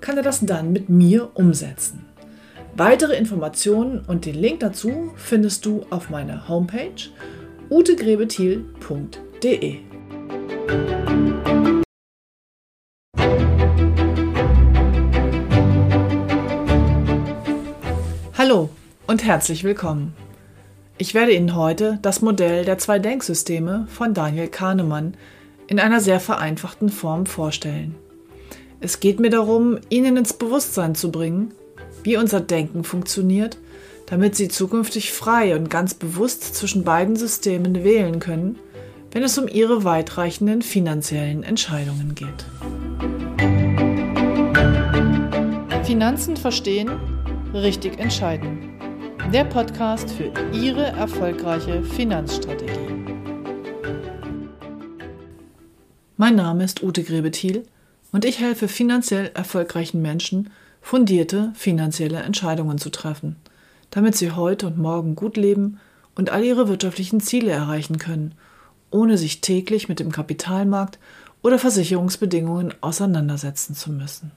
kann er das dann mit mir umsetzen. Weitere Informationen und den Link dazu findest du auf meiner Homepage utegrebethiel.de. Hallo und herzlich willkommen. Ich werde Ihnen heute das Modell der 2 Denksysteme von Daniel Kahneman in einer sehr vereinfachten Form vorstellen. Es geht mir darum, Ihnen ins Bewusstsein zu bringen, wie unser Denken funktioniert, damit Sie zukünftig frei und ganz bewusst zwischen beiden Systemen wählen können, wenn es um Ihre weitreichenden finanziellen Entscheidungen geht. Finanzen verstehen, richtig entscheiden. Der Podcast für Ihre erfolgreiche Finanzstrategie. Mein Name ist Ute Grebe-Thiel und ich helfe finanziell erfolgreichen Menschen, fundierte finanzielle Entscheidungen zu treffen, damit sie heute und morgen gut leben und all ihre wirtschaftlichen Ziele erreichen können, ohne sich täglich mit dem Kapitalmarkt oder Versicherungsbedingungen auseinandersetzen zu müssen.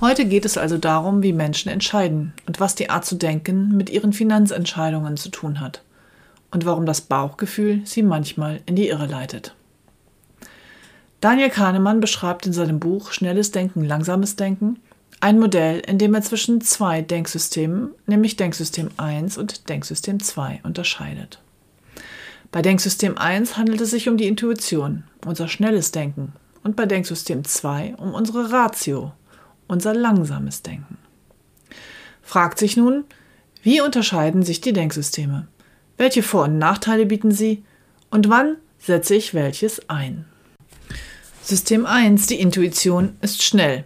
Heute geht es also darum, wie Menschen entscheiden und was die Art zu denken mit ihren Finanzentscheidungen zu tun hat und warum das Bauchgefühl sie manchmal in die Irre leitet. Daniel Kahneman beschreibt in seinem Buch Schnelles Denken, langsames Denken ein Modell, in dem er zwischen 2 Denksystemen, nämlich Denksystem 1 und Denksystem 2, unterscheidet. Bei Denksystem 1 handelt es sich um die Intuition, unser schnelles Denken, und bei Denksystem 2 um unsere Ratio, unser langsames Denken. Fragt sich nun, wie unterscheiden sich die Denksysteme? Welche Vor- und Nachteile bieten sie? Und wann setze ich welches ein? System 1, die Intuition, ist schnell,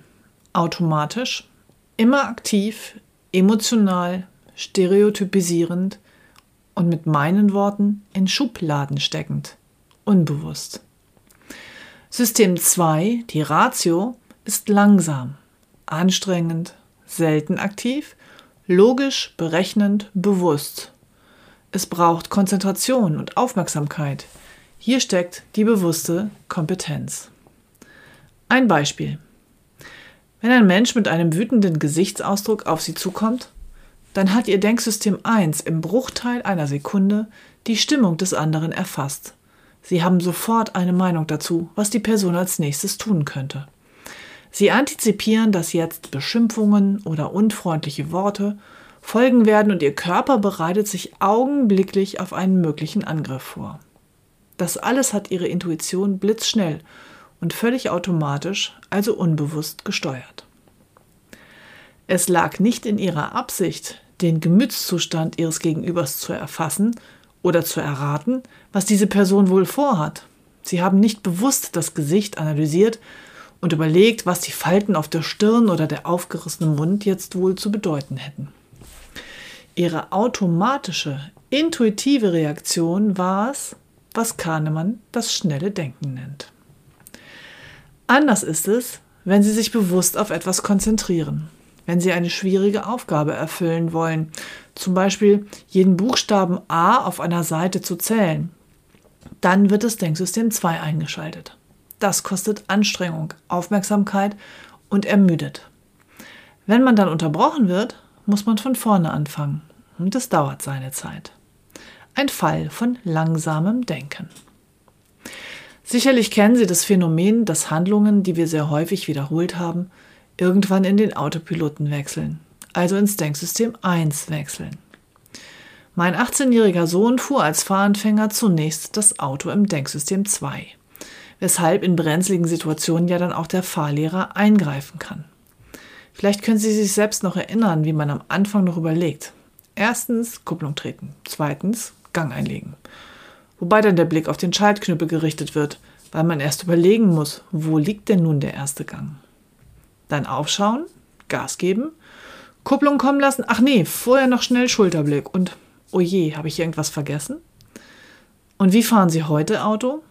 automatisch, immer aktiv, emotional, stereotypisierend und mit meinen Worten in Schubladen steckend, unbewusst. System 2, die Ratio, ist langsam, anstrengend, selten aktiv, logisch, berechnend, bewusst. Es braucht Konzentration und Aufmerksamkeit. Hier steckt die bewusste Kompetenz. Ein Beispiel: Wenn ein Mensch mit einem wütenden Gesichtsausdruck auf Sie zukommt, dann hat Ihr Denksystem 1 im Bruchteil einer Sekunde die Stimmung des anderen erfasst. Sie haben sofort eine Meinung dazu, was die Person als nächstes tun könnte. Sie antizipieren, dass jetzt Beschimpfungen oder unfreundliche Worte folgen werden und Ihr Körper bereitet sich augenblicklich auf einen möglichen Angriff vor. Das alles hat Ihre Intuition blitzschnell und völlig automatisch, also unbewusst gesteuert. Es lag nicht in Ihrer Absicht, den Gemütszustand Ihres Gegenübers zu erfassen oder zu erraten, was diese Person wohl vorhat. Sie haben nicht bewusst das Gesicht analysiert und überlegt, was die Falten auf der Stirn oder der aufgerissene Mund jetzt wohl zu bedeuten hätten. Ihre automatische, intuitive Reaktion war es, was Kahneman das schnelle Denken nennt. Anders ist es, wenn Sie sich bewusst auf etwas konzentrieren, wenn Sie eine schwierige Aufgabe erfüllen wollen, zum Beispiel jeden Buchstaben A auf einer Seite zu zählen, dann wird das Denksystem 2 eingeschaltet. Das kostet Anstrengung, Aufmerksamkeit und ermüdet. Wenn man dann unterbrochen wird, muss man von vorne anfangen und es dauert seine Zeit. Ein Fall von langsamem Denken. Sicherlich kennen Sie das Phänomen, dass Handlungen, die wir sehr häufig wiederholt haben, irgendwann in den Autopiloten wechseln, also ins Denksystem 1 wechseln. Mein 18-jähriger Sohn fuhr als Fahranfänger zunächst das Auto im Denksystem 2, weshalb in brenzligen Situationen ja dann auch der Fahrlehrer eingreifen kann. Vielleicht können Sie sich selbst noch erinnern, wie man am Anfang noch überlegt. Erstens Kupplung treten, zweitens Gang einlegen. Wobei dann der Blick auf den Schaltknüppel gerichtet wird, weil man erst überlegen muss, wo liegt denn nun der erste Gang. Dann aufschauen, Gas geben, Kupplung kommen lassen. Ach nee, vorher noch schnell Schulterblick. Und oh je, habe ich hier irgendwas vergessen? Und wie fahren Sie heute Auto?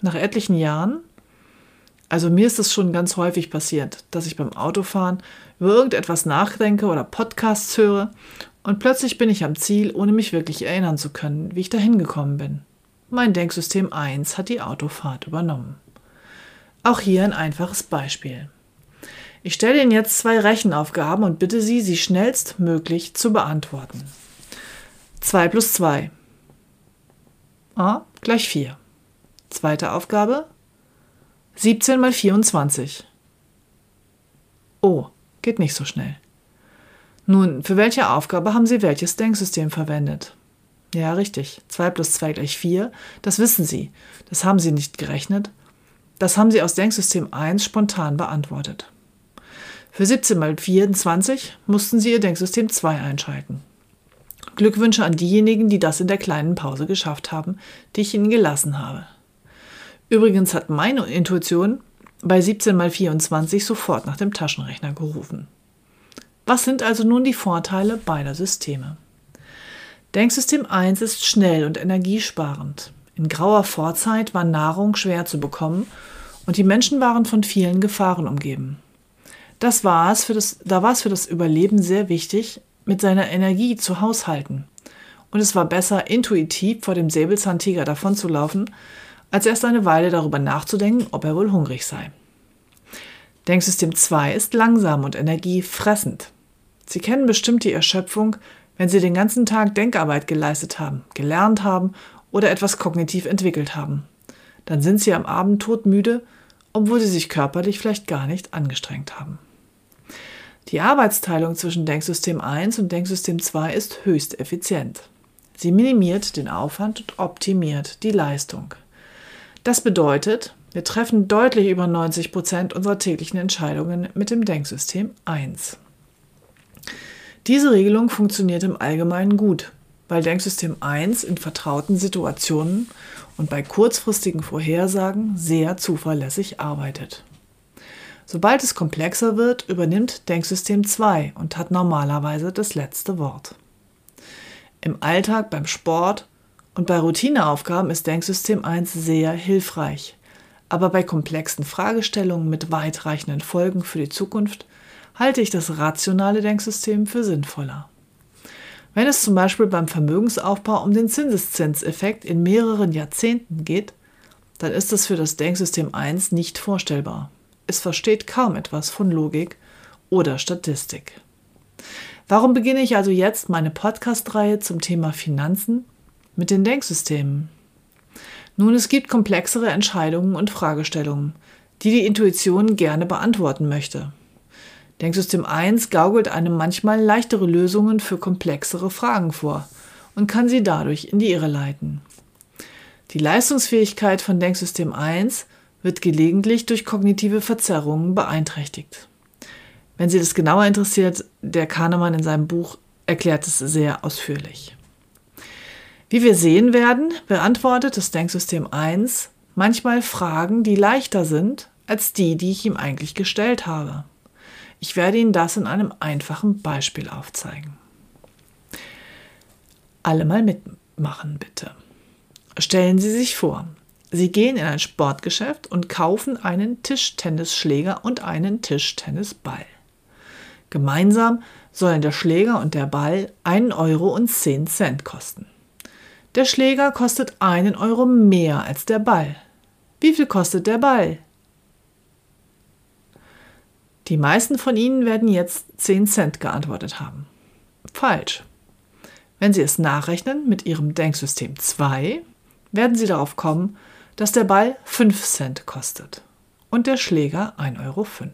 Nach etlichen Jahren? Also mir ist es schon ganz häufig passiert, dass ich beim Autofahren über irgendetwas nachdenke oder Podcasts höre und plötzlich bin ich am Ziel, ohne mich wirklich erinnern zu können, wie ich dahin gekommen bin. Mein Denksystem 1 hat die Autofahrt übernommen. Auch hier ein einfaches Beispiel. Ich stelle Ihnen jetzt 2 Rechenaufgaben und bitte Sie, sie schnellstmöglich zu beantworten. 2 + 2. Gleich 4. Zweite Aufgabe. 17 mal 24. Oh, geht nicht so schnell. Nun, für welche Aufgabe haben Sie welches Denksystem verwendet? Ja, richtig. 2 + 2 = 4. Das wissen Sie. Das haben Sie nicht gerechnet. Das haben Sie aus Denksystem 1 spontan beantwortet. Für 17 mal 24 mussten Sie Ihr Denksystem 2 einschalten. Glückwünsche an diejenigen, die das in der kleinen Pause geschafft haben, die ich Ihnen gelassen habe. Übrigens hat meine Intuition bei 17 mal 24 sofort nach dem Taschenrechner gerufen. Was sind also nun die Vorteile beider Systeme? Denksystem 1 ist schnell und energiesparend. In grauer Vorzeit war Nahrung schwer zu bekommen und die Menschen waren von vielen Gefahren umgeben. Da war es für das Überleben sehr wichtig, mit seiner Energie zu haushalten. Und es war besser, intuitiv vor dem Säbelzahntiger davonzulaufen, als erst eine Weile darüber nachzudenken, ob er wohl hungrig sei. Denksystem 2 ist langsam und energiefressend. Sie kennen bestimmt die Erschöpfung, wenn Sie den ganzen Tag Denkarbeit geleistet haben, gelernt haben oder etwas kognitiv entwickelt haben. Dann sind Sie am Abend todmüde, obwohl Sie sich körperlich vielleicht gar nicht angestrengt haben. Die Arbeitsteilung zwischen Denksystem 1 und Denksystem 2 ist höchst effizient. Sie minimiert den Aufwand und optimiert die Leistung. Das bedeutet, wir treffen deutlich über 90% unserer täglichen Entscheidungen mit dem Denksystem 1. Diese Regelung funktioniert im Allgemeinen gut, weil Denksystem 1 in vertrauten Situationen und bei kurzfristigen Vorhersagen sehr zuverlässig arbeitet. Sobald es komplexer wird, übernimmt Denksystem 2 und hat normalerweise das letzte Wort. Im Alltag, beim Sport, und bei Routineaufgaben ist Denksystem 1 sehr hilfreich. Aber bei komplexen Fragestellungen mit weitreichenden Folgen für die Zukunft halte ich das rationale Denksystem für sinnvoller. Wenn es zum Beispiel beim Vermögensaufbau um den Zinseszinseffekt in mehreren Jahrzehnten geht, dann ist das für das Denksystem 1 nicht vorstellbar. Es versteht kaum etwas von Logik oder Statistik. Warum beginne ich also jetzt meine Podcast-Reihe zum Thema Finanzen? Mit den Denksystemen. Nun, es gibt komplexere Entscheidungen und Fragestellungen, die Intuition gerne beantworten möchte. Denksystem 1 gaukelt einem manchmal leichtere Lösungen für komplexere Fragen vor und kann sie dadurch in die Irre leiten. Die Leistungsfähigkeit von Denksystem 1 wird gelegentlich durch kognitive Verzerrungen beeinträchtigt. Wenn Sie das genauer interessiert, der Kahneman in seinem Buch erklärt es sehr ausführlich. Wie wir sehen werden, beantwortet das Denksystem 1 manchmal Fragen, die leichter sind als die, die ich ihm eigentlich gestellt habe. Ich werde Ihnen das in einem einfachen Beispiel aufzeigen. Alle mal mitmachen, bitte. Stellen Sie sich vor, Sie gehen in ein Sportgeschäft und kaufen einen Tischtennisschläger und einen Tischtennisball. Gemeinsam sollen der Schläger und der Ball 1,10 € kosten. Der Schläger kostet 1 € mehr als der Ball. Wie viel kostet der Ball? Die meisten von Ihnen werden jetzt 10 Cent geantwortet haben. Falsch. Wenn Sie es nachrechnen mit Ihrem Denksystem 2, werden Sie darauf kommen, dass der Ball 5 Cent kostet und der Schläger 1,05 €.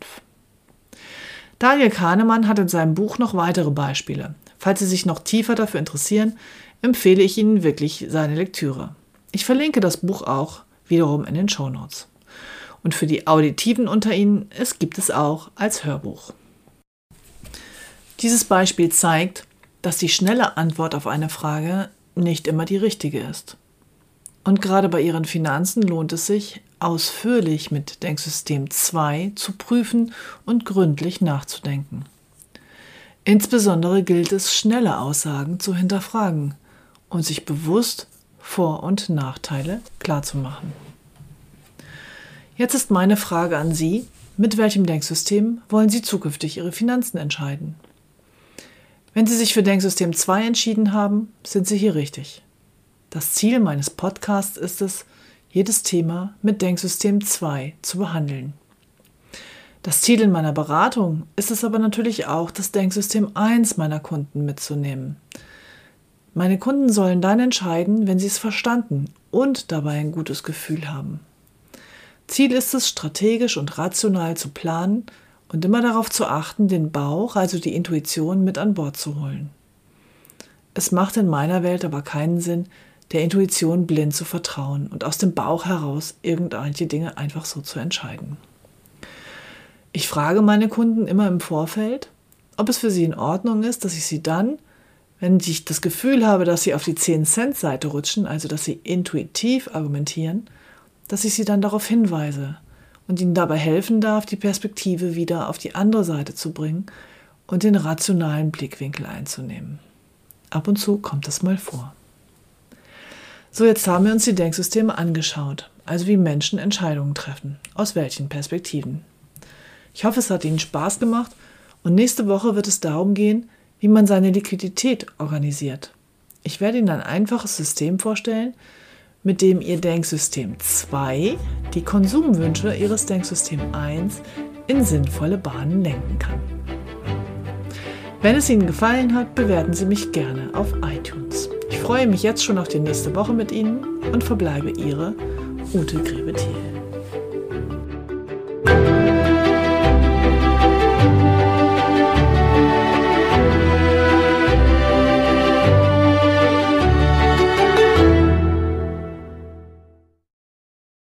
Daniel Kahneman hat in seinem Buch noch weitere Beispiele. Falls Sie sich noch tiefer dafür interessieren, empfehle ich Ihnen wirklich seine Lektüre. Ich verlinke das Buch auch wiederum in den Shownotes. Und für die Auditiven unter Ihnen, es gibt es auch als Hörbuch. Dieses Beispiel zeigt, dass die schnelle Antwort auf eine Frage nicht immer die richtige ist. Und gerade bei Ihren Finanzen lohnt es sich, ausführlich mit Denksystem 2 zu prüfen und gründlich nachzudenken. Insbesondere gilt es, schnelle Aussagen zu hinterfragen und sich bewusst Vor- und Nachteile klarzumachen. Jetzt ist meine Frage an Sie: Mit welchem Denksystem wollen Sie zukünftig Ihre Finanzen entscheiden? Wenn Sie sich für Denksystem 2 entschieden haben, sind Sie hier richtig. Das Ziel meines Podcasts ist es, jedes Thema mit Denksystem 2 zu behandeln. Das Ziel in meiner Beratung ist es aber natürlich auch, das Denksystem 1 meiner Kunden mitzunehmen. Meine Kunden sollen dann entscheiden, wenn sie es verstanden und dabei ein gutes Gefühl haben. Ziel ist es, strategisch und rational zu planen und immer darauf zu achten, den Bauch, also die Intuition, mit an Bord zu holen. Es macht in meiner Welt aber keinen Sinn, der Intuition blind zu vertrauen und aus dem Bauch heraus irgendwelche Dinge einfach so zu entscheiden. Ich frage meine Kunden immer im Vorfeld, ob es für sie in Ordnung ist, dass ich sie dann, wenn ich das Gefühl habe, dass sie auf die 10-Cent-Seite rutschen, also dass sie intuitiv argumentieren, dass ich sie dann darauf hinweise und ihnen dabei helfen darf, die Perspektive wieder auf die andere Seite zu bringen und den rationalen Blickwinkel einzunehmen. Ab und zu kommt das mal vor. So, jetzt haben wir uns die Denksysteme angeschaut, also wie Menschen Entscheidungen treffen, aus welchen Perspektiven. Ich hoffe, es hat Ihnen Spaß gemacht und nächste Woche wird es darum gehen, wie man seine Liquidität organisiert. Ich werde Ihnen ein einfaches System vorstellen, mit dem Ihr Denksystem 2 die Konsumwünsche Ihres Denksystems 1 in sinnvolle Bahnen lenken kann. Wenn es Ihnen gefallen hat, bewerten Sie mich gerne auf iTunes. Ich freue mich jetzt schon auf die nächste Woche mit Ihnen und verbleibe Ihre Ute Grebe-Thiel.